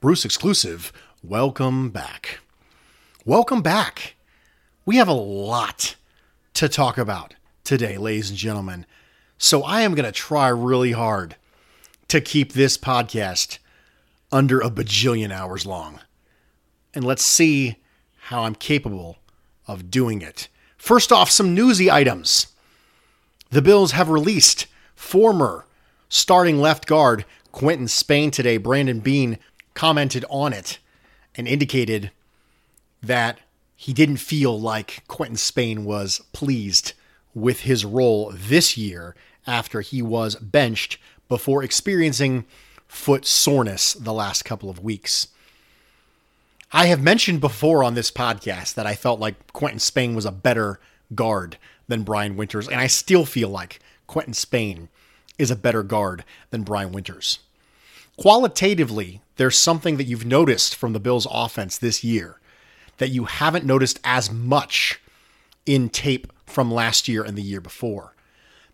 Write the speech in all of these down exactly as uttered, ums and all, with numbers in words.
Bruce Exclusive. Welcome back. Welcome back. We have a lot to talk about today, ladies and gentlemen. So I am going to try really hard to keep this podcast under a bajillion hours long. And let's see how I'm capable of doing it. First off, some newsy items. The Bills have released former starting left guard Quentin Spain today. Brandon Bean commented on it and indicated that he didn't feel like Quentin Spain was pleased with his role this year after he was benched before experiencing foot soreness the last couple of weeks. I have mentioned before on this podcast that I felt like Quentin Spain was a better guard than Brian Winters, and I still feel like Quentin Spain is a better guard than Brian Winters. Qualitatively, there's something that you've noticed from the Bills' offense this year that you haven't noticed as much in tape from last year and the year before.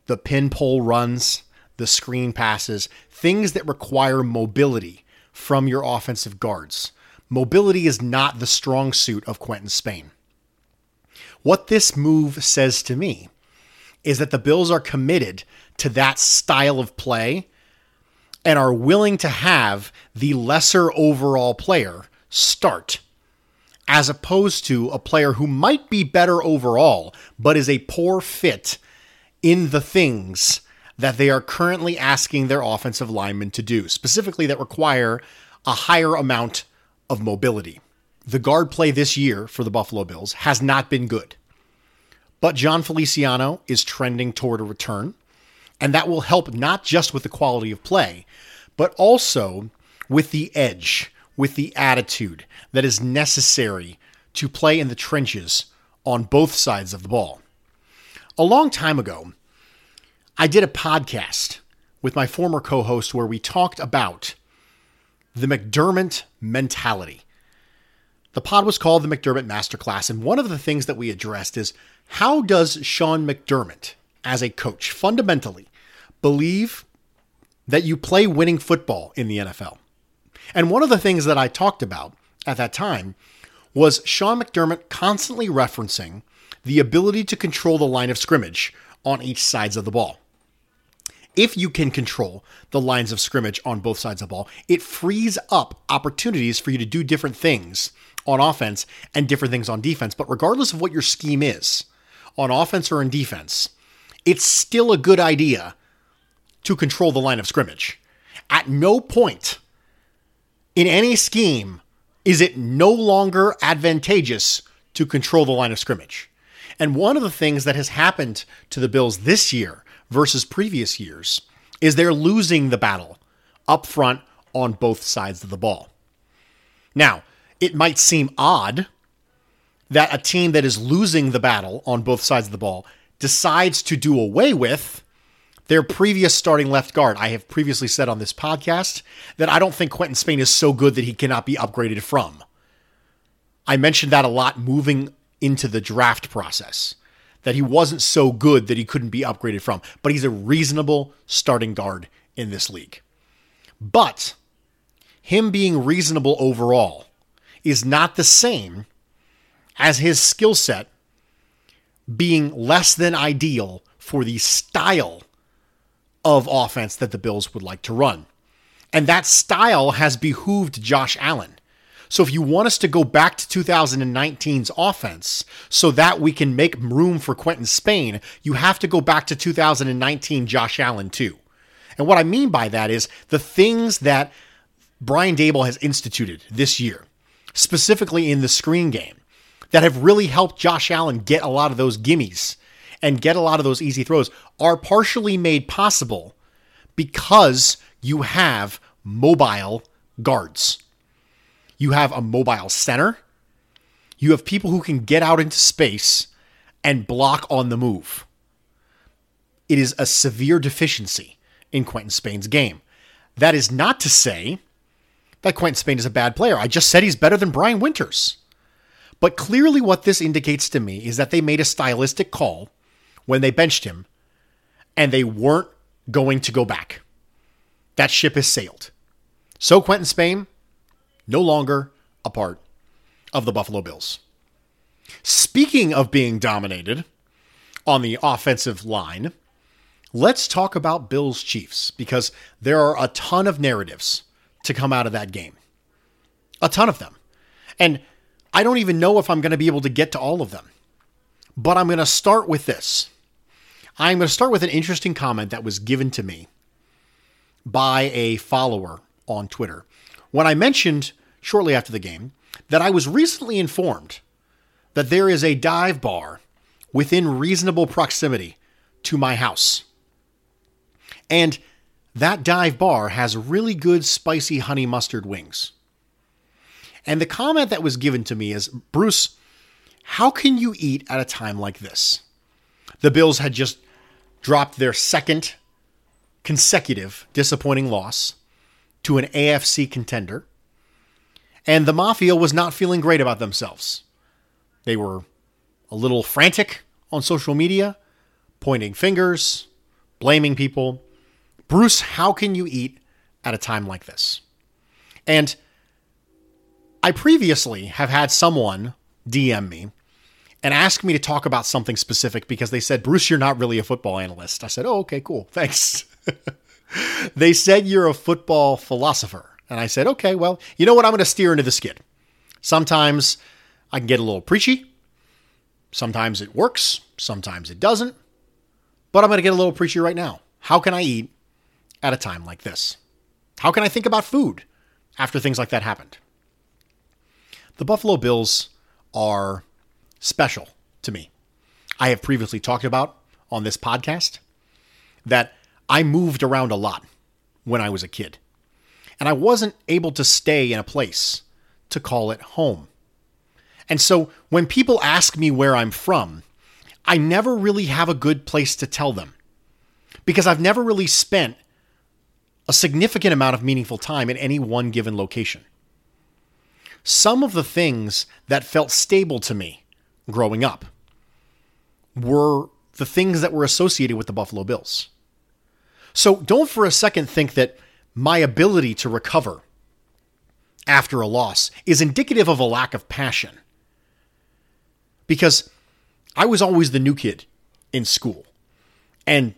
The pin pull runs, the screen passes, things that require mobility from your offensive guards. Mobility is not the strong suit of Quentin Spain. What this move says to me is that the Bills are committed to that style of play and are willing to have the lesser overall player start, as opposed to a player who might be better overall, but is a poor fit in the things that they are currently asking their offensive linemen to do, specifically that require a higher amount of mobility. The guard play this year for the Buffalo Bills has not been good, but John Feliciano is trending toward a return. And that will help not just with the quality of play, but also with the edge, with the attitude that is necessary to play in the trenches on both sides of the ball. A long time ago, I did a podcast with my former co-host where we talked about the McDermott mentality. The pod was called the McDermott Masterclass, and one of the things that we addressed is how does Sean McDermott, as a coach, fundamentally believe that you play winning football in the N F L. And one of the things that I talked about at that time was Sean McDermott constantly referencing the ability to control the line of scrimmage on each sides of the ball. If you can control the lines of scrimmage on both sides of the ball, it frees up opportunities for you to do different things on offense and different things on defense. But regardless of what your scheme is, on offense or in defense, it's still a good idea to control the line of scrimmage. At no point in any scheme is it no longer advantageous to control the line of scrimmage. And one of the things that has happened to the Bills this year versus previous years is they're losing the battle up front on both sides of the ball. Now, it might seem odd that a team that is losing the battle on both sides of the ball decides to do away with their previous starting left guard. I have previously said on this podcast that I don't think Quentin Spain is so good that he cannot be upgraded from I mentioned that a lot moving into the draft process, that he wasn't so good that he couldn't be upgraded from, but he's a reasonable starting guard in this league. But him being reasonable overall is not the same as his skill set being less than ideal for the style of offense that the Bills would like to run. And that style has behooved Josh Allen. So if you want us to go back to two thousand nineteen's offense so that we can make room for Quentin Spain, you have to go back to two thousand nineteen Josh Allen too. And what I mean by that is the things that Brian Daboll has instituted this year, specifically in the screen game, that have really helped Josh Allen get a lot of those gimmies and get a lot of those easy throws, are partially made possible because you have mobile guards. You have a mobile center. You have people who can get out into space and block on the move. It is a severe deficiency in Quentin Spain's game. That is not to say that Quentin Spain is a bad player. I just said he's better than Brian Winters. But clearly what this indicates to me is that they made a stylistic call when they benched him, and they weren't going to go back. That ship has sailed. So Quentin Spain, no longer a part of the Buffalo Bills. Speaking of being dominated on the offensive line, let's talk about Bills Chiefs, because there are a ton of narratives to come out of that game. A ton of them. And I don't even know if I'm going to be able to get to all of them, but I'm going to start with this. I'm going to start with an interesting comment that was given to me by a follower on Twitter, when I mentioned shortly after the game that I was recently informed that there is a dive bar within reasonable proximity to my house. And that dive bar has really good spicy honey mustard wings. And the comment that was given to me is, Bruce, how can you eat at a time like this? The Bills had just dropped their second consecutive disappointing loss to an A F C contender, and the Mafia was not feeling great about themselves. They were a little frantic on social media, pointing fingers, blaming people. Bruce, how can you eat at a time like this? And I previously have had someone D M me and ask me to talk about something specific because they said, Bruce, you're not really a football analyst. I said, oh, okay, cool. Thanks. They said you're a football philosopher. And I said, okay, well, you know what? I'm going to steer into the skid. Sometimes I can get a little preachy. Sometimes it works. Sometimes it doesn't. But I'm going to get a little preachy right now. How can I eat at a time like this? How can I think about food after things like that happened? The Buffalo Bills are special to me. I have previously talked about on this podcast that I moved around a lot when I was a kid, and I wasn't able to stay in a place to call it home. And so when people ask me where I'm from, I never really have a good place to tell them, because I've never really spent a significant amount of meaningful time in any one given location. Some of the things that felt stable to me growing up were the things that were associated with the Buffalo Bills. So don't for a second think that my ability to recover after a loss is indicative of a lack of passion, because I was always the new kid in school, and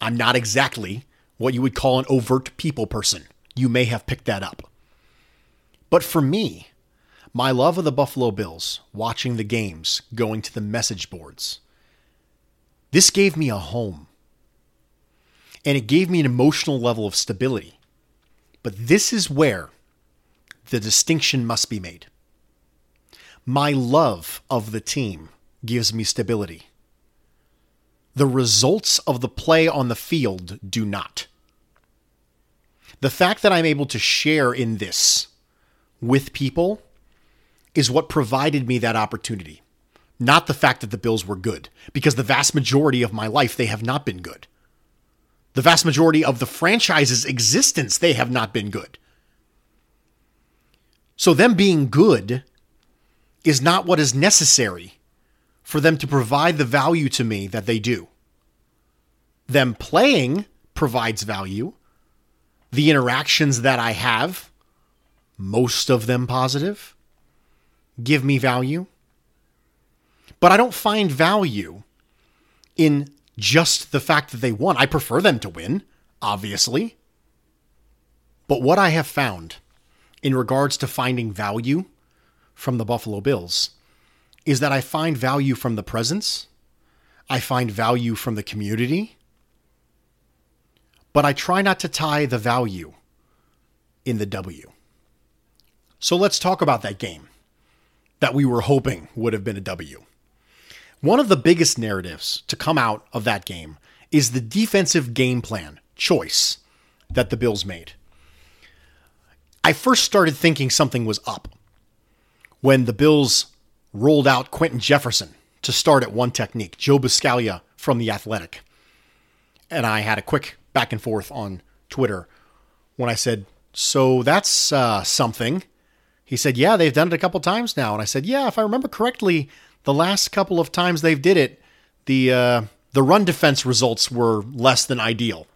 I'm not exactly what you would call an overt people person. You may have picked that up. But for me, my love of the Buffalo Bills, watching the games, going to the message boards, this gave me a home. And it gave me an emotional level of stability. But this is where the distinction must be made. My love of the team gives me stability. The results of the play on the field do not. The fact that I'm able to share in this with people is what provided me that opportunity. Not the fact that the Bills were good, because the vast majority of my life, they have not been good. The vast majority of the franchise's existence, they have not been good. So them being good is not what is necessary for them to provide the value to me that they do. Them playing provides value. The interactions that I have, most of them positive, give me value. But I don't find value in just the fact that they won. I prefer them to win, obviously. But what I have found in regards to finding value from the Buffalo Bills is that I find value from the presence. I find value from the community. But I try not to tie the value in the W. So let's talk about that game that we were hoping would have been a W. One of the biggest narratives to come out of that game is the defensive game plan choice that the Bills made. I first started thinking something was up when the Bills rolled out Quentin Jefferson to start at one technique, Joe Biscaglia from The Athletic. And I had a quick back and forth on Twitter when I said, so that's uh, something. He said, yeah, they've done it a couple times now. And I said, yeah, if I remember correctly, the last couple of times they've did it, the uh, the run defense results were less than ideal.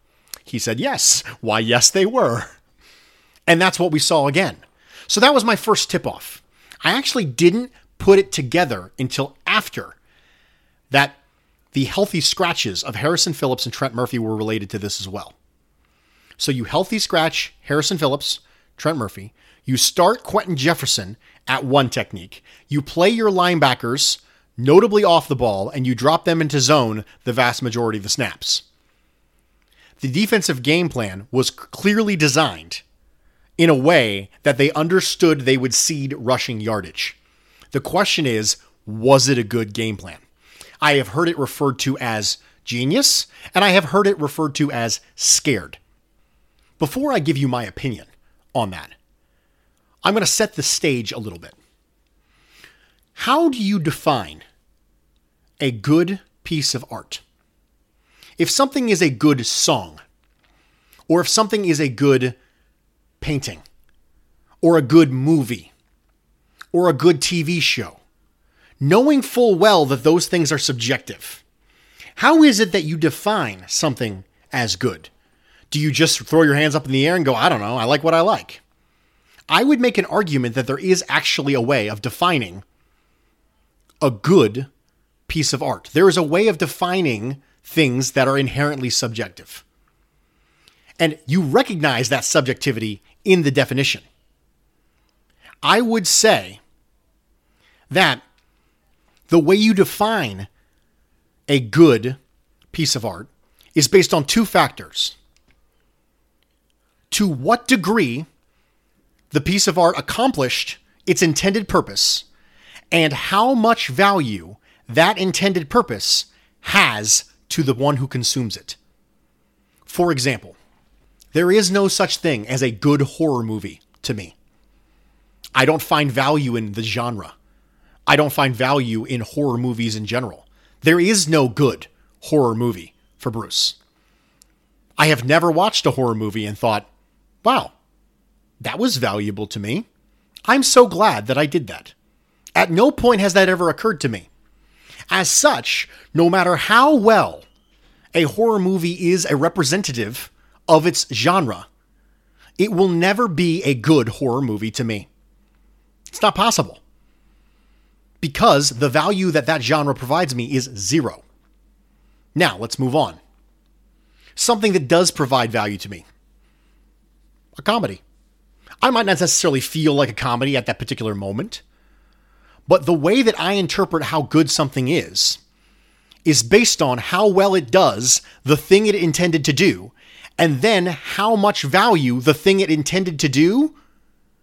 He said, yes. Why, yes, they were. And that's what we saw again. So that was my first tip-off. I actually didn't put it together until after that the healthy scratches of Harrison Phillips and Trent Murphy were related to this as well. So you healthy scratch Harrison Phillips, Trent Murphy. You start Quentin Jefferson at one technique. You play your linebackers, notably off the ball, and you drop them into zone the vast majority of the snaps. The defensive game plan was clearly designed in a way that they understood they would cede rushing yardage. The question is, was it a good game plan? I have heard it referred to as genius, and I have heard it referred to as scared. Before I give you my opinion on that, I'm going to set the stage a little bit. How do you define a good piece of art? If something is a good song, or if something is a good painting, or a good movie, or a good T V show, knowing full well that those things are subjective, how is it that you define something as good? Do you just throw your hands up in the air and go, I don't know, I like what I like? I would make an argument that there is actually a way of defining a good piece of art. There is a way of defining things that are inherently subjective. And you recognize that subjectivity in the definition. I would say that the way you define a good piece of art is based on two factors. To what degree the piece of art accomplished its intended purpose, and how much value that intended purpose has to the one who consumes it. For example, there is no such thing as a good horror movie to me. I don't find value in the genre. I don't find value in horror movies in general. There is no good horror movie for Bruce. I have never watched a horror movie and thought, wow, that was valuable to me. I'm so glad that I did that. At no point has that ever occurred to me. As such, no matter how well a horror movie is a representative of its genre, it will never be a good horror movie to me. It's not possible. Because the value that that genre provides me is zero. Now, let's move on. Something that does provide value to me. A comedy. I might not necessarily feel like a comedy at that particular moment, but the way that I interpret how good something is, is based on how well it does the thing it intended to do, and then how much value the thing it intended to do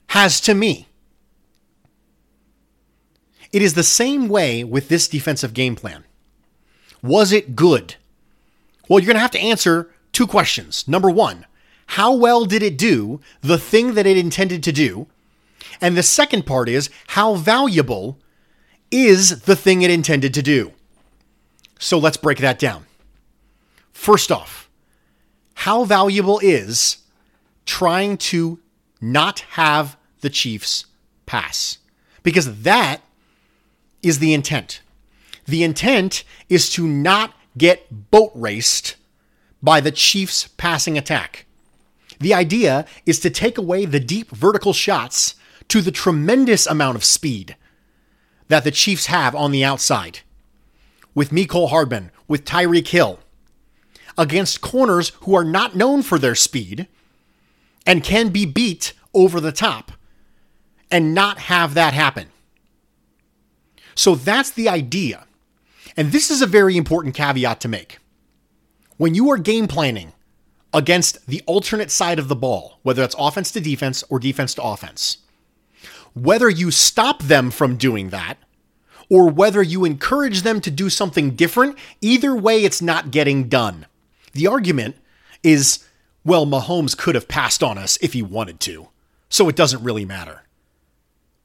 has to me. It is the same way with this defensive game plan. Was it good? Well, you're going to have to answer two questions. Number one, how well did it do the thing that it intended to do? And the second part is, how valuable is the thing it intended to do? So let's break that down. First off, how valuable is trying to not have the Chiefs pass? Because that is the intent. The intent is to not get boat raced by the Chiefs' passing attack. The idea is to take away the deep vertical shots to the tremendous amount of speed that the Chiefs have on the outside. With Mecole Hardman, with Tyreek Hill, against corners who are not known for their speed and can be beat over the top, and not have that happen. So that's the idea. And this is a very important caveat to make. When you are game planning against the alternate side of the ball, whether that's offense to defense or defense to offense, whether you stop them from doing that or whether you encourage them to do something different, either way, it's not getting done. The argument is, well, Mahomes could have passed on us if he wanted to, so it doesn't really matter.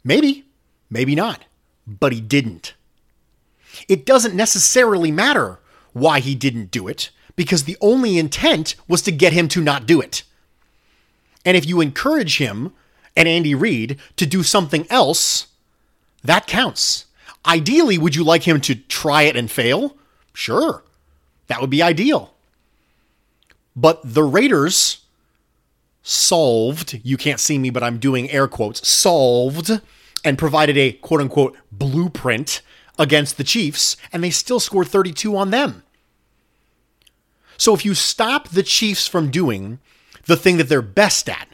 Maybe, maybe not, but he didn't. It doesn't necessarily matter why he didn't do it, because the only intent was to get him to not do it. And if you encourage him and Andy Reid to do something else, that counts. Ideally, would you like him to try it and fail? Sure, that would be ideal. But the Raiders solved, you can't see me, but I'm doing air quotes, solved and provided a quote-unquote blueprint against the Chiefs, and they still scored thirty-two on them. So if you stop the Chiefs from doing the thing that they're best at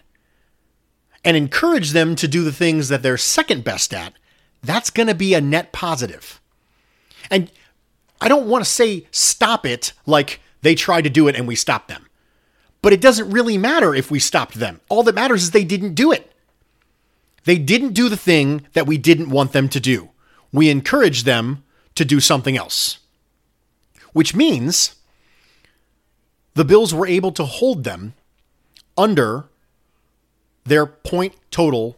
and encourage them to do the things that they're second best at, that's going to be a net positive. And I don't want to say stop it like they tried to do it and we stopped them. But it doesn't really matter if we stopped them. All that matters is they didn't do it. They didn't do the thing that we didn't want them to do. We encouraged them to do something else. Which means the Bills were able to hold them under their point total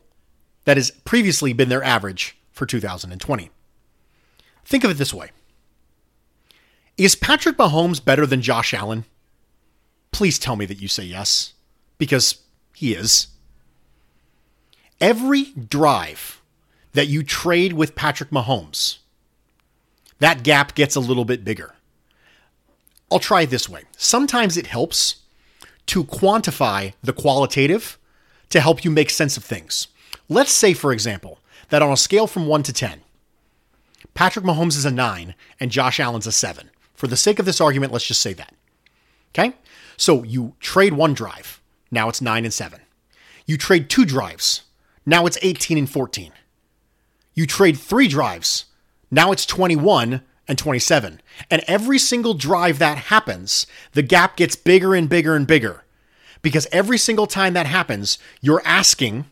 that has previously been their average for two thousand twenty. Think of it this way. Is Patrick Mahomes better than Josh Allen? Please tell me that you say yes, because he is. Every drive that you trade with Patrick Mahomes, that gap gets a little bit bigger. I'll try it this way. Sometimes it helps to quantify the qualitative to help you make sense of things. Let's say, for example, that on a scale from one to ten, Patrick Mahomes is a nine and Josh Allen's a seven. For the sake of this argument, let's just say that. Okay? So you trade one drive. Now it's nine and seven. You trade two drives. Now it's eighteen and fourteen. You trade three drives. Now it's twenty-one and twenty-seven. And every single drive that happens, the gap gets bigger and bigger and bigger. Because every single time that happens, you're asking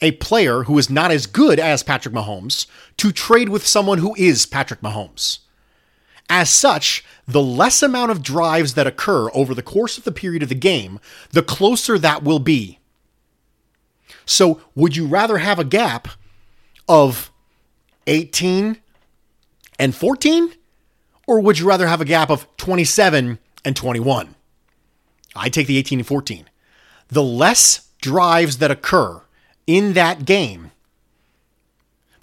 a player who is not as good as Patrick Mahomes to trade with someone who is Patrick Mahomes. As such, the less amount of drives that occur over the course of the period of the game, the closer that will be. So would you rather have a gap of eighteen and fourteen? Or would you rather have a gap of twenty-seven and twenty-one? I take the eighteen and fourteen. The less drives that occur in that game,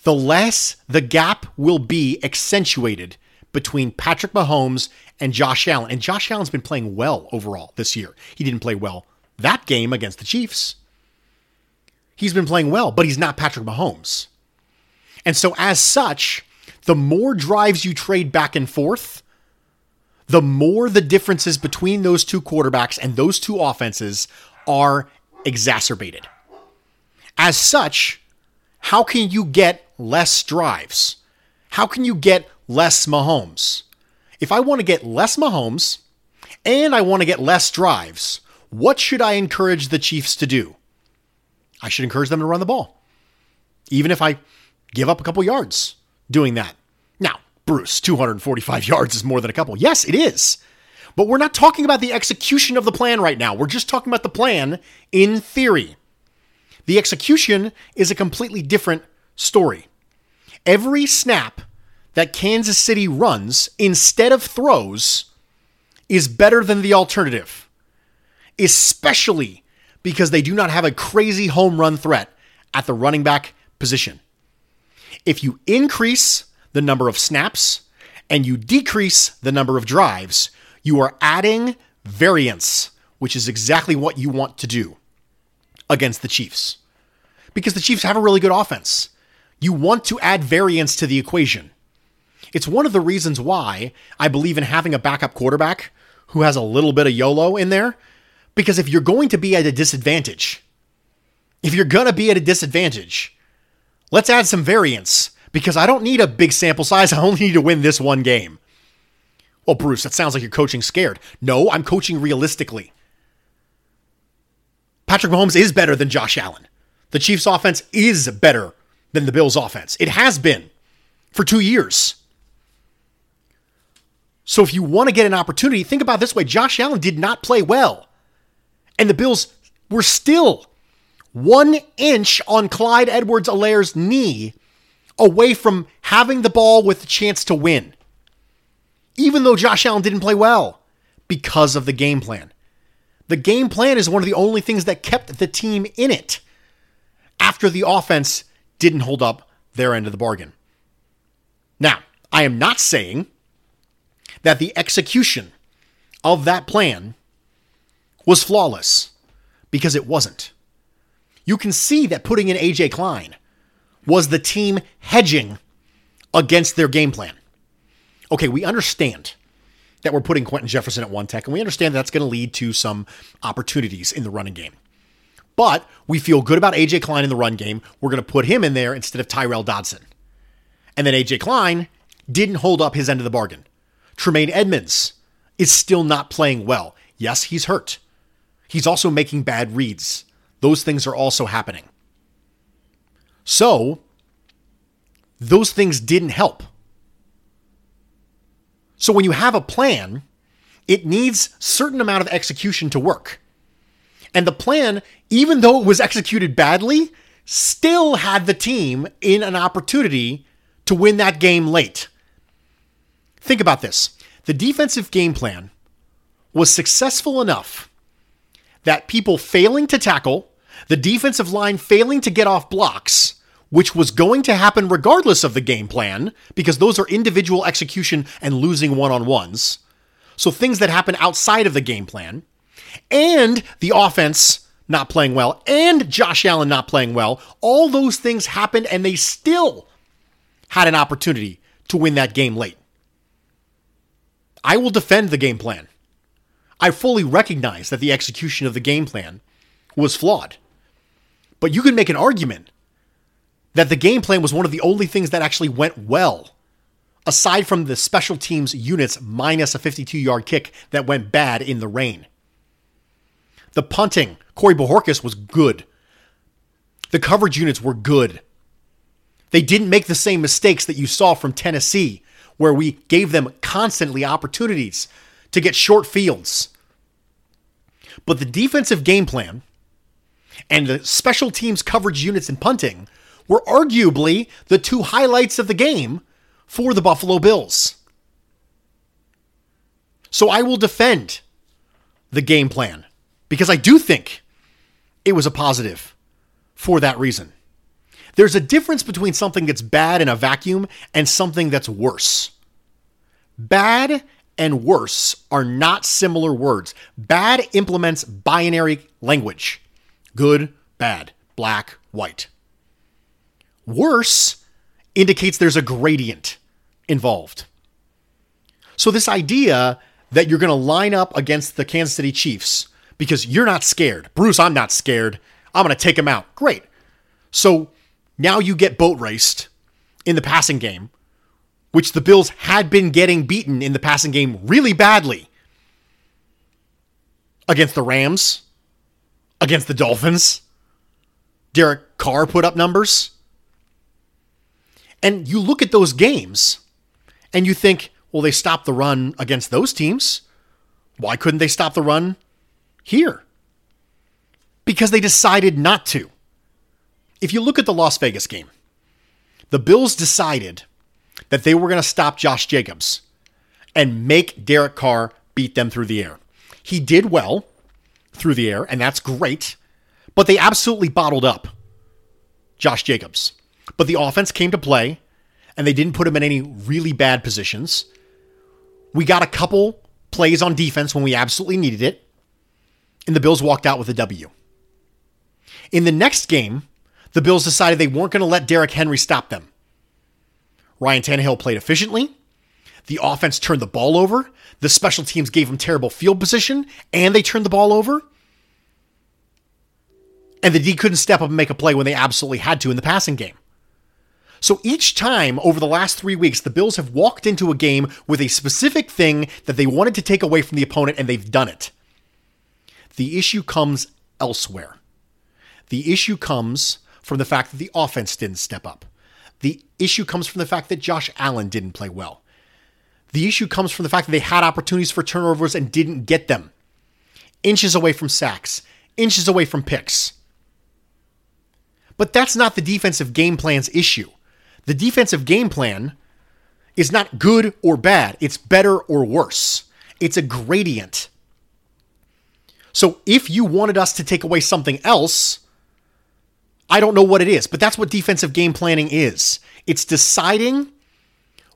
the less the gap will be accentuated between Patrick Mahomes and Josh Allen. And Josh Allen's been playing well overall this year. He didn't play well that game against the Chiefs. He's been playing well, but he's not Patrick Mahomes. And so as such, the more drives you trade back and forth, the more the differences between those two quarterbacks and those two offenses are exacerbated. As such, how can you get less drives? How can you get less Mahomes? If I want to get less Mahomes and I want to get less drives, what should I encourage the Chiefs to do? I should encourage them to run the ball, even if I give up a couple yards doing that. Now, Bruce, two hundred forty-five yards is more than a couple. Yes, it is. But we're not talking about the execution of the plan right now. We're just talking about the plan in theory. The execution is a completely different story. Every snap that Kansas City runs instead of throws is better than the alternative, especially because they do not have a crazy home run threat at the running back position. If you increase the number of snaps and you decrease the number of drives, you are adding variance, which is exactly what you want to do against the Chiefs. Because the Chiefs have a really good offense. You want to add variance to the equation. It's one of the reasons why I believe in having a backup quarterback who has a little bit of YOLO in there. Because if you're going to be at a disadvantage, if you're going to be at a disadvantage, let's add some variance. Because I don't need a big sample size. I only need to win this one game. Well, Bruce, that sounds like you're coaching scared. No, I'm coaching realistically. Patrick Mahomes is better than Josh Allen. The Chiefs' offense is better than the Bills' offense. It has been for two years. So if you want to get an opportunity, think about it this way. Josh Allen did not play well. And the Bills were still one inch on Clyde Edwards-Helaire's knee away from having the ball with the chance to win. Even though Josh Allen didn't play well because of the game plan. The game plan is one of the only things that kept the team in it after the offense didn't hold up their end of the bargain. Now, I am not saying that the execution of that plan was flawless, because it wasn't. You can see that putting in A J Klein was the team hedging against their game plan. Okay, we understand that we're putting Quentin Jefferson at one tech, and we understand that's going to lead to some opportunities in the running game. But we feel good about A J Klein in the run game. We're going to put him in there instead of Tyrell Dodson. And then A J Klein didn't hold up his end of the bargain. Tremaine Edmonds is still not playing well. Yes, he's hurt. He's also making bad reads. Those things are also happening. So, those things didn't help. So when you have a plan, it needs a certain amount of execution to work. And the plan, even though it was executed badly, still had the team in an opportunity to win that game late. Think about this. The defensive game plan was successful enough that people failing to tackle, the defensive line failing to get off blocks, which was going to happen regardless of the game plan, because those are individual execution and losing one-on-ones. So things that happen outside of the game plan, and the offense not playing well, and Josh Allen not playing well, all those things happened, and they still had an opportunity to win that game late. I will defend the game plan. I fully recognize that the execution of the game plan was flawed. But you can make an argument that the game plan was one of the only things that actually went well, aside from the special teams units minus a fifty-two-yard kick that went bad in the rain. The punting, Corey Bojorquez was good. The coverage units were good. They didn't make the same mistakes that you saw from Tennessee, where we gave them constantly opportunities to get short fields. But the defensive game plan and the special teams coverage units and punting were arguably the two highlights of the game for the Buffalo Bills. So I will defend the game plan, because I do think it was a positive for that reason. There's a difference between something that's bad in a vacuum and something that's worse. Bad and worse are not similar words. Bad implements binary language. Good, bad, black, white. Worse indicates there's a gradient involved. So this idea that you're going to line up against the Kansas City Chiefs because you're not scared. Bruce, I'm not scared. I'm going to take him out. Great. So now you get boat raced in the passing game, which the Bills had been getting beaten in the passing game really badly against the Rams, against the Dolphins. Derek Carr put up numbers. And you look at those games and you think, well, they stopped the run against those teams. Why couldn't they stop the run here? Because they decided not to. If you look at the Las Vegas game, the Bills decided that they were going to stop Josh Jacobs and make Derek Carr beat them through the air. He did well through the air, and that's great, but they absolutely bottled up Josh Jacobs. But the offense came to play, and they didn't put him in any really bad positions. We got a couple plays on defense when we absolutely needed it, and the Bills walked out with a W. In the next game, the Bills decided they weren't going to let Derrick Henry stop them. Ryan Tannehill played efficiently. The offense turned the ball over. The special teams gave him terrible field position, and they turned the ball over. And the D couldn't step up and make a play when they absolutely had to in the passing game. So each time over the last three weeks, the Bills have walked into a game with a specific thing that they wanted to take away from the opponent, and they've done it. The issue comes elsewhere. The issue comes from the fact that the offense didn't step up. The issue comes from the fact that Josh Allen didn't play well. The issue comes from the fact that they had opportunities for turnovers and didn't get them. Inches away from sacks, inches away from picks. But that's not the defensive game plan's issue. The defensive game plan is not good or bad. It's better or worse. It's a gradient. So if you wanted us to take away something else, I don't know what it is, but that's what defensive game planning is. It's deciding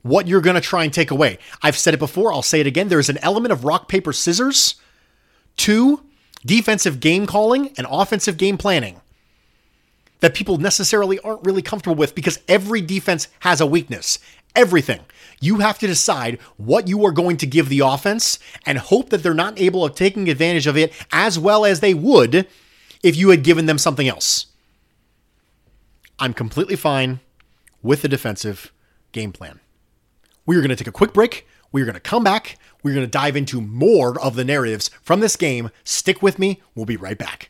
what you're going to try and take away. I've said it before. I'll say it again. There is an element of rock, paper, scissors to defensive game calling and offensive game planning that people necessarily aren't really comfortable with, because every defense has a weakness. Everything. You have to decide what you are going to give the offense and hope that they're not able of taking advantage of it as well as they would if you had given them something else. I'm completely fine with the defensive game plan. We are going to take a quick break. We are going to come back. We're going to dive into more of the narratives from this game. Stick with me. We'll be right back.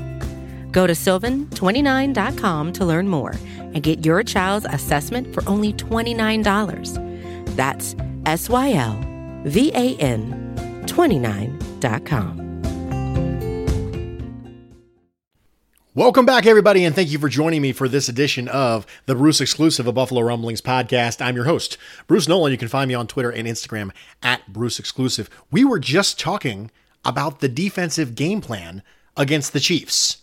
Go to sylvan twenty-nine dot com to learn more and get your child's assessment for only twenty-nine dollars. That's S Y L V A N twenty-nine dot com. Welcome back, everybody, and thank you for joining me for this edition of the Bruce Exclusive, a Buffalo Rumblings podcast. I'm your host, Bruce Nolan. You can find me on Twitter and Instagram at Bruce Exclusive. We were just talking about the defensive game plan against the Chiefs.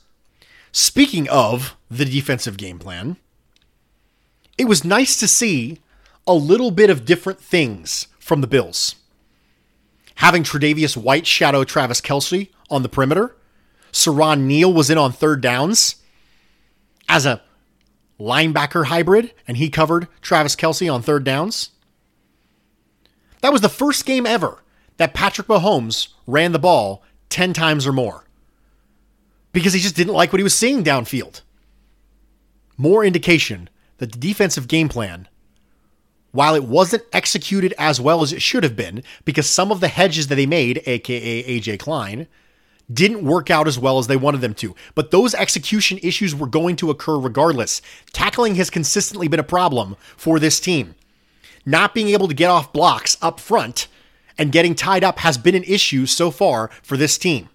Speaking of the defensive game plan, it was nice to see a little bit of different things from the Bills. Having Tre'Davious White shadow Travis Kelce on the perimeter. Sirron Neal was in on third downs as a linebacker hybrid, and he covered Travis Kelce on third downs. That was the first game ever that Patrick Mahomes ran the ball ten times or more, because he just didn't like what he was seeing downfield. More indication that the defensive game plan, while it wasn't executed as well as it should have been, because some of the hedges that they made, aka A J Klein, didn't work out as well as they wanted them to. But those execution issues were going to occur regardless. Tackling has consistently been a problem for this team. Not being able to get off blocks up front and getting tied up has been an issue so far for this team.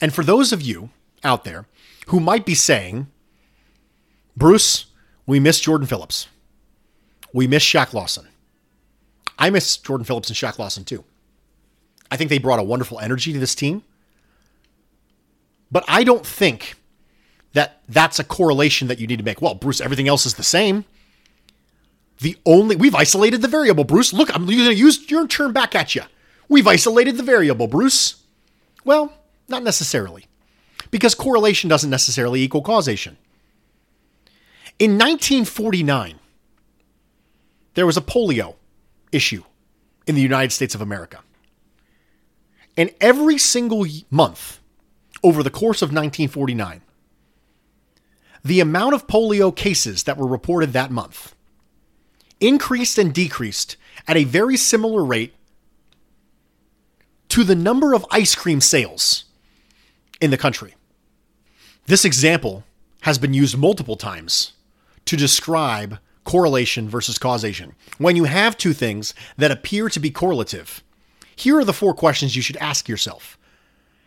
And for those of you out there who might be saying, Bruce, we miss Jordan Phillips. We miss Shaq Lawson. I miss Jordan Phillips and Shaq Lawson too. I think they brought a wonderful energy to this team. But I don't think that that's a correlation that you need to make. Well, Bruce, everything else is the same. The only, we've isolated the variable, Bruce. Look, I'm going to use your turn back at you. We've isolated the variable, Bruce. Well, not necessarily, because correlation doesn't necessarily equal causation. In nineteen forty-nine, there was a polio issue in the United States of America. And every single month over the course of nineteen forty-nine, the amount of polio cases that were reported that month increased and decreased at a very similar rate to the number of ice cream sales in the country. This example has been used multiple times to describe correlation versus causation. When you have two things that appear to be correlative, here are the four questions you should ask yourself.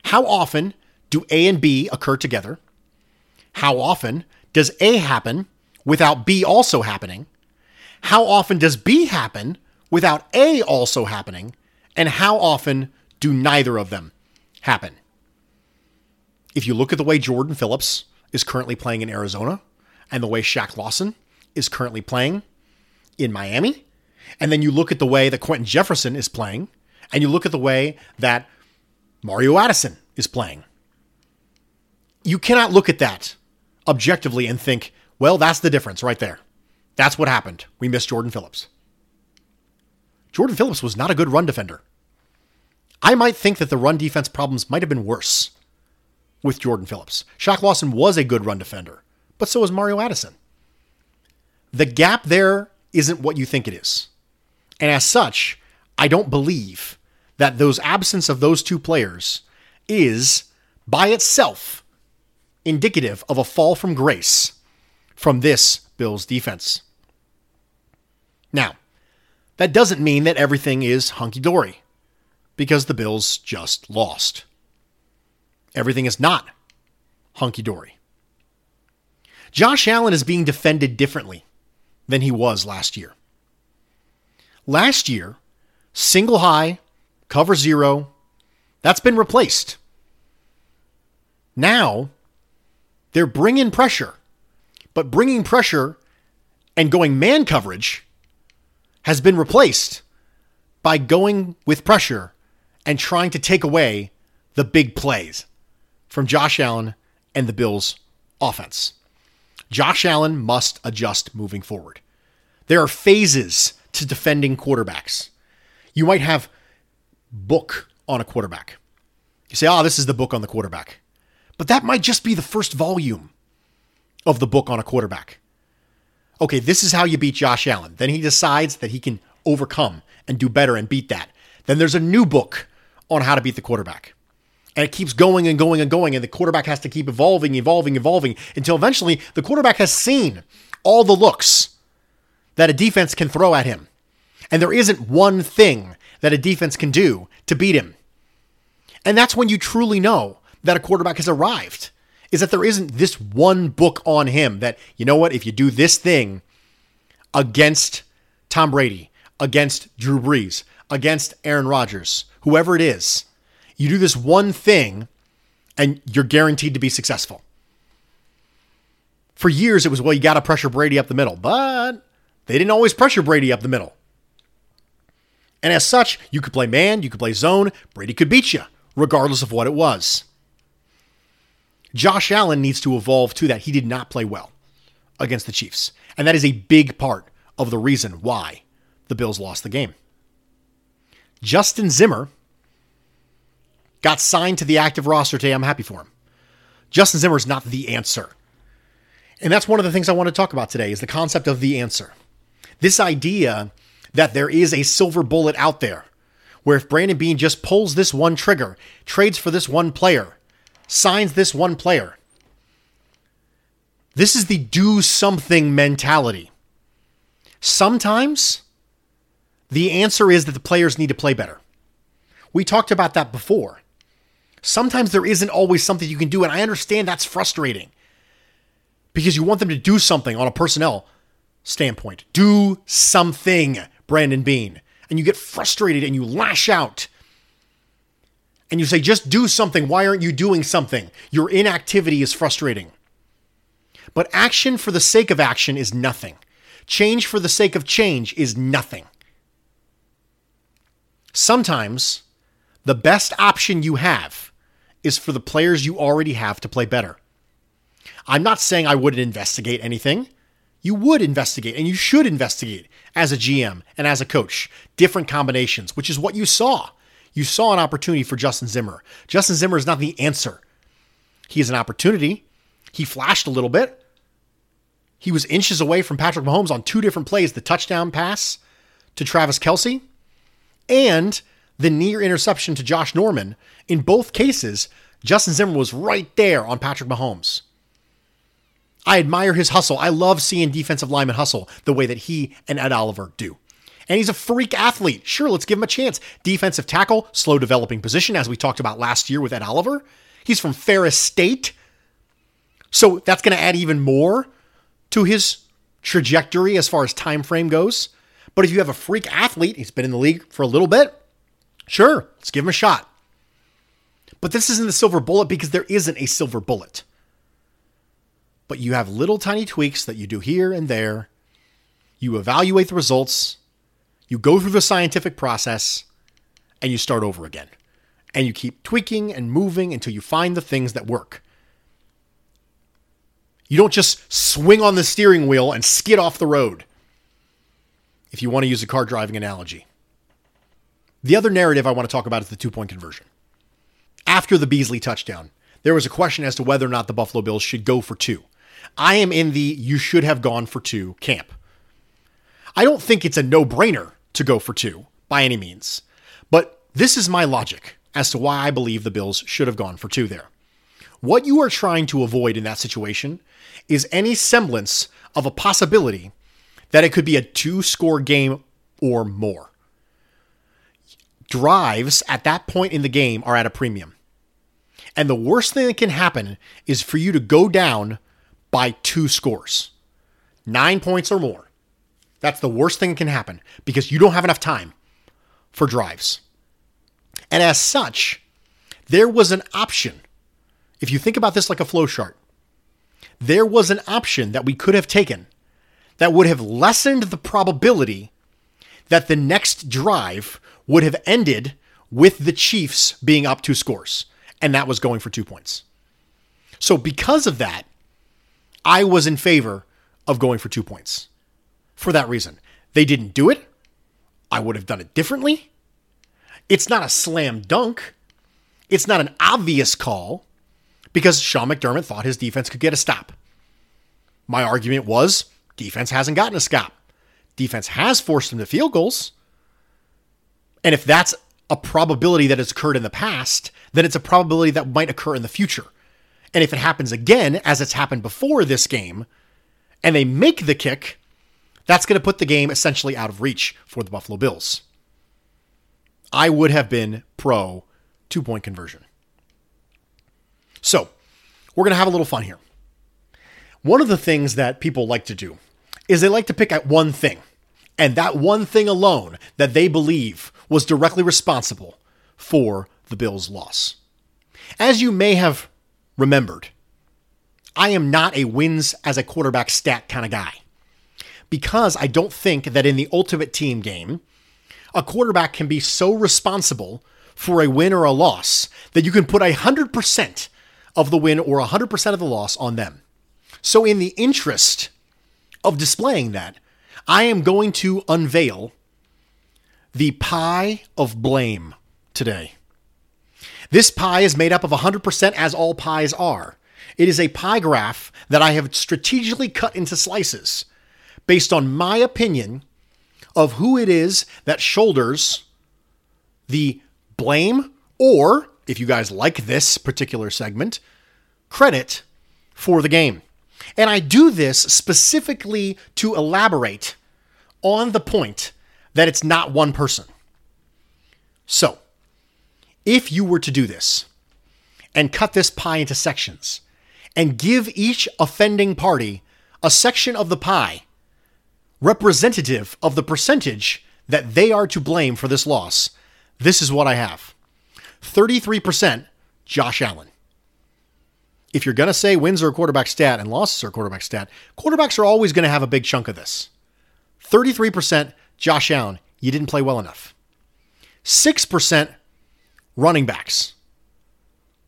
How often do A and B occur together? How often does A happen without B also happening? How often does B happen without A also happening? And how often do neither of them happen? If you look at the way Jordan Phillips is currently playing in Arizona and the way Shaq Lawson is currently playing in Miami, and then you look at the way that Quentin Jefferson is playing, and you look at the way that Mario Addison is playing, you cannot look at that objectively and think, well, that's the difference right there. That's what happened. We missed Jordan Phillips. Jordan Phillips was not a good run defender. I might think that the run defense problems might have been worse with Jordan Phillips. Shaq Lawson was a good run defender, but so was Mario Addison. The gap there isn't what you think it is. And as such, I don't believe that those absence of those two players is by itself indicative of a fall from grace from this Bills defense. Now, that doesn't mean that everything is hunky-dory, because the Bills just lost. Everything is not hunky-dory. Josh Allen is being defended differently than he was last year. Last year, single high, cover zero, that's been replaced. Now, they're bringing pressure, but bringing pressure and going man coverage has been replaced by going with pressure and trying to take away the big plays from Josh Allen and the Bills' offense. Josh Allen must adjust moving forward. There are phases to defending quarterbacks. You might have book on a quarterback. You say, oh, this is the book on the quarterback. But that might just be the first volume of the book on a quarterback. Okay, this is how you beat Josh Allen. Then he decides that he can overcome and do better and beat that. Then there's a new book on how to beat the quarterback. And it keeps going and going and going, and the quarterback has to keep evolving, evolving, evolving, until eventually the quarterback has seen all the looks that a defense can throw at him. And there isn't one thing that a defense can do to beat him. And that's when you truly know that a quarterback has arrived, is that there isn't this one book on him that, you know what, if you do this thing against Tom Brady, against Drew Brees, against Aaron Rodgers, whoever it is, you do this one thing and you're guaranteed to be successful. For years, it was, well, you got to pressure Brady up the middle, but they didn't always pressure Brady up the middle. And as such, you could play man, you could play zone, Brady could beat you, regardless of what it was. Josh Allen needs to evolve to that. He did not play well against the Chiefs. And that is a big part of the reason why the Bills lost the game. Justin Zimmer got signed to the active roster today. I'm happy for him. Justin Zimmer is not the answer. And that's one of the things I want to talk about today is the concept of the answer. This idea that there is a silver bullet out there where if Brandon Bean just pulls this one trigger, trades for this one player, signs this one player. This is the do something mentality. Sometimes the answer is that the players need to play better. We talked about that before. Sometimes there isn't always something you can do, and I understand that's frustrating because you want them to do something on a personnel standpoint. Do something, Brandon Bean. And you get frustrated and you lash out. And you say, just do something. Why aren't you doing something? Your inactivity is frustrating. But action for the sake of action is nothing. Change for the sake of change is nothing. Sometimes the best option you have is for the players you already have to play better. I'm not saying I wouldn't investigate anything. you would investigate and you should investigate as a G M and as a coach, different combinations, which is what you saw. You saw an opportunity for Justin Zimmer. Justin Zimmer is not the answer. He is an opportunity. He flashed a little bit. He was inches away from Patrick Mahomes on two different plays, the touchdown pass to Travis Kelce and the near interception to Josh Norman. In both cases, Justin Zimmer was right there on Patrick Mahomes. I admire his hustle. I love seeing defensive linemen hustle the way that he and Ed Oliver do. And he's a freak athlete. Sure, let's give him a chance. Defensive tackle, slow developing position, as we talked about last year with Ed Oliver. He's from Ferris State. So that's going to add even more to his trajectory as far as time frame goes. But if you have a freak athlete, he's been in the league for a little bit, sure, let's give him a shot. But this isn't the silver bullet because there isn't a silver bullet. But you have little tiny tweaks that you do here and there. You evaluate the results. You go through the scientific process and you start over again. And you keep tweaking and moving until you find the things that work. You don't just swing on the steering wheel and skid off the road, if you want to use a car driving analogy. The other narrative I want to talk about is the two-point conversion. After the Beasley touchdown, there was a question as to whether or not the Buffalo Bills should go for two. I am in the you should have gone for two camp. I don't think it's a no-brainer to go for two by any means, but this is my logic as to why I believe the Bills should have gone for two there. What you are trying to avoid in that situation is any semblance of a possibility that it could be a two-score game or more. Drives at that point in the game are at a premium. And the worst thing that can happen is for you to go down by two scores, nine points or more. That's the worst thing that can happen because you don't have enough time for drives. And as such, there was an option. If you think about this like a flow chart, there was an option that we could have taken that would have lessened the probability that the next drive would have ended with the Chiefs being up two scores, and that was going for two points. So because of that, I was in favor of going for two points for that reason. They didn't do it. I would have done it differently. It's not a slam dunk. It's not an obvious call because Sean McDermott thought his defense could get a stop. My argument was, defense hasn't gotten a stop. Defense has forced them to field goals. And if that's a probability that has occurred in the past, then it's a probability that might occur in the future. And if it happens again, as it's happened before this game, and they make the kick, that's going to put the game essentially out of reach for the Buffalo Bills. I would have been pro two-point conversion. So we're going to have a little fun here. One of the things that people like to do is they like to pick at one thing, and that one thing alone that they believe was directly responsible for the Bills' loss. As you may have remembered, I am not a wins as a quarterback stat kind of guy because I don't think that in the ultimate team game, a quarterback can be so responsible for a win or a loss that you can put one hundred percent of the win or one hundred percent of the loss on them. So in the interest of displaying that, I am going to unveil the pie of blame today. This pie is made up of one hundred percent, as all pies are. It is a pie graph that I have strategically cut into slices based on my opinion of who it is that shoulders the blame or, if you guys like this particular segment, credit for the game. And I do this specifically to elaborate on the point that it's not one person. So, if you were to do this and cut this pie into sections and give each offending party a section of the pie representative of the percentage that they are to blame for this loss, this is what I have. thirty-three percent Josh Allen. If you're going to say wins are a quarterback stat and losses are a quarterback stat, quarterbacks are always going to have a big chunk of this. thirty-three percent Josh Allen, you didn't play well enough. six percent running backs.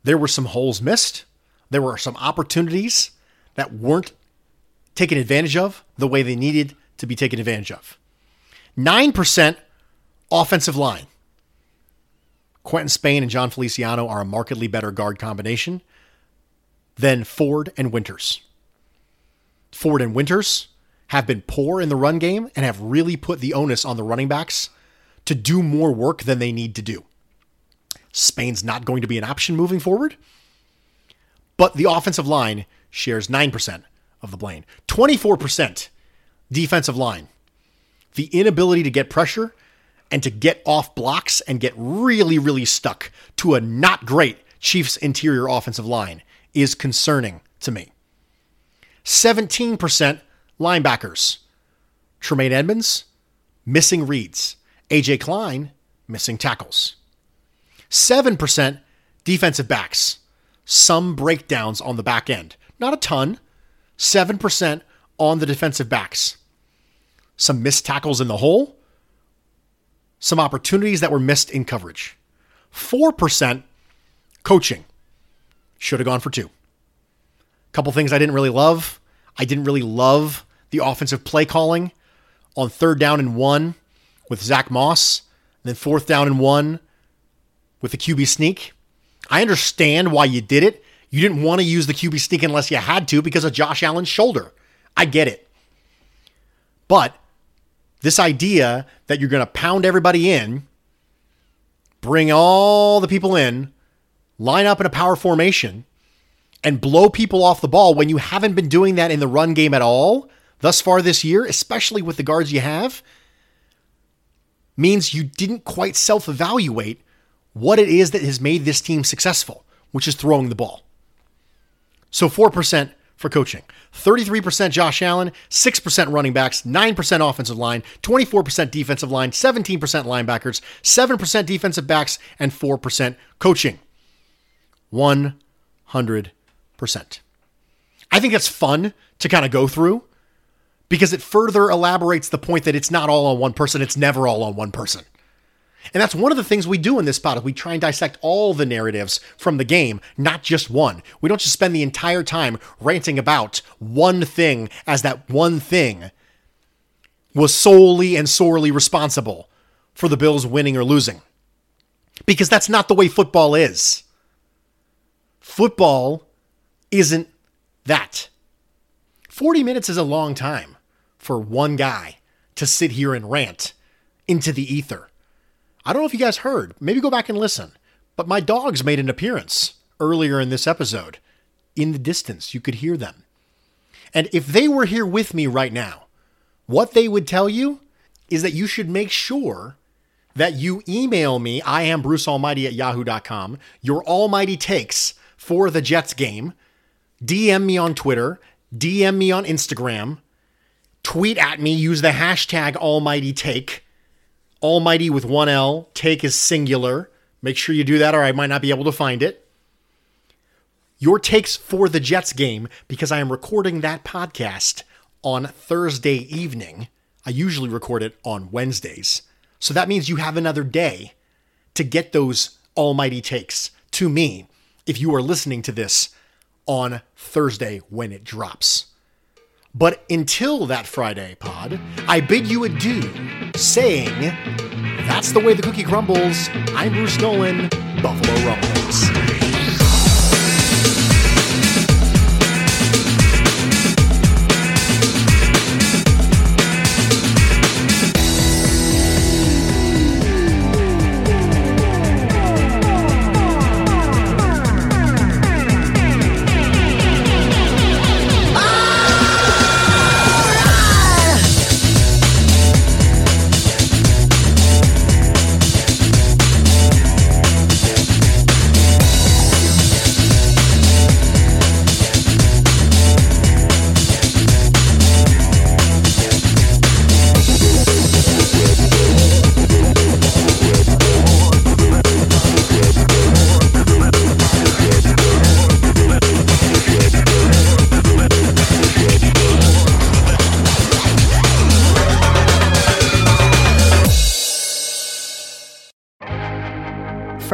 There were some holes missed. There were some opportunities that weren't taken advantage of the way they needed to be taken advantage of. nine percent offensive line. Quentin Spain and John Feliciano are a markedly better guard combination than Ford and Winters. Ford and Winters have been poor in the run game and have really put the onus on the running backs to do more work than they need to do. Spain's not going to be an option moving forward, but the offensive line shares nine percent of the blame. twenty-four percent defensive line. The inability to get pressure and to get off blocks and get really, really stuck to a not great Chiefs interior offensive line is concerning to me. seventeen percent linebackers. Tremaine Edmonds, missing reads. A J Klein, missing tackles. seven percent defensive backs. Some breakdowns on the back end. Not a ton. seven percent on the defensive backs. Some missed tackles in the hole. Some opportunities that were missed in coverage. four percent coaching. Should have gone for two. Couple things I didn't really love. I didn't really love the offensive play calling on third down and one with Zach Moss, and then fourth down and one with the Q B sneak. I understand why you did it. You didn't want to use the Q B sneak unless you had to because of Josh Allen's shoulder. I get it. But this idea that you're going to pound everybody in, bring all the people in, line up in a power formation, and blow people off the ball when you haven't been doing that in the run game at all thus far this year, especially with the guards you have, means you didn't quite self-evaluate what it is that has made this team successful, which is throwing the ball. So four percent for coaching, thirty-three percent Josh Allen, six percent running backs, nine percent offensive line, twenty-four percent defensive line, seventeen percent linebackers, seven percent defensive backs, and four percent coaching. one hundred percent. I think that's fun to kind of go through because it further elaborates the point that it's not all on one person. It's never all on one person. And that's one of the things we do in this spot. We try and dissect all the narratives from the game, not just one. We don't just spend the entire time ranting about one thing as that one thing was solely and sorely responsible for the Bills winning or losing. Because that's not the way football is. Football isn't that. forty minutes is a long time for one guy to sit here and rant into the ether. I don't know if you guys heard, maybe go back and listen, but my dogs made an appearance earlier in this episode. In the distance, you could hear them. And if they were here with me right now, what they would tell you is that you should make sure that you email me, I am Bruce Almighty at yahoo dot com, your almighty takes for the Jets game. D M me on Twitter, D M me on Instagram, tweet at me, use the hashtag almighty take. Almighty with one L, take is singular. Make sure you do that or I might not be able to find it. Your takes for the Jets game, because I am recording that podcast on Thursday evening. I usually record it on Wednesdays. So that means you have another day to get those almighty takes to me if you are listening to this on Thursday when it drops. But until that Friday pod, I bid you adieu, saying, that's the way the cookie crumbles. I'm Bruce Nolan, Buffalo Rumblings.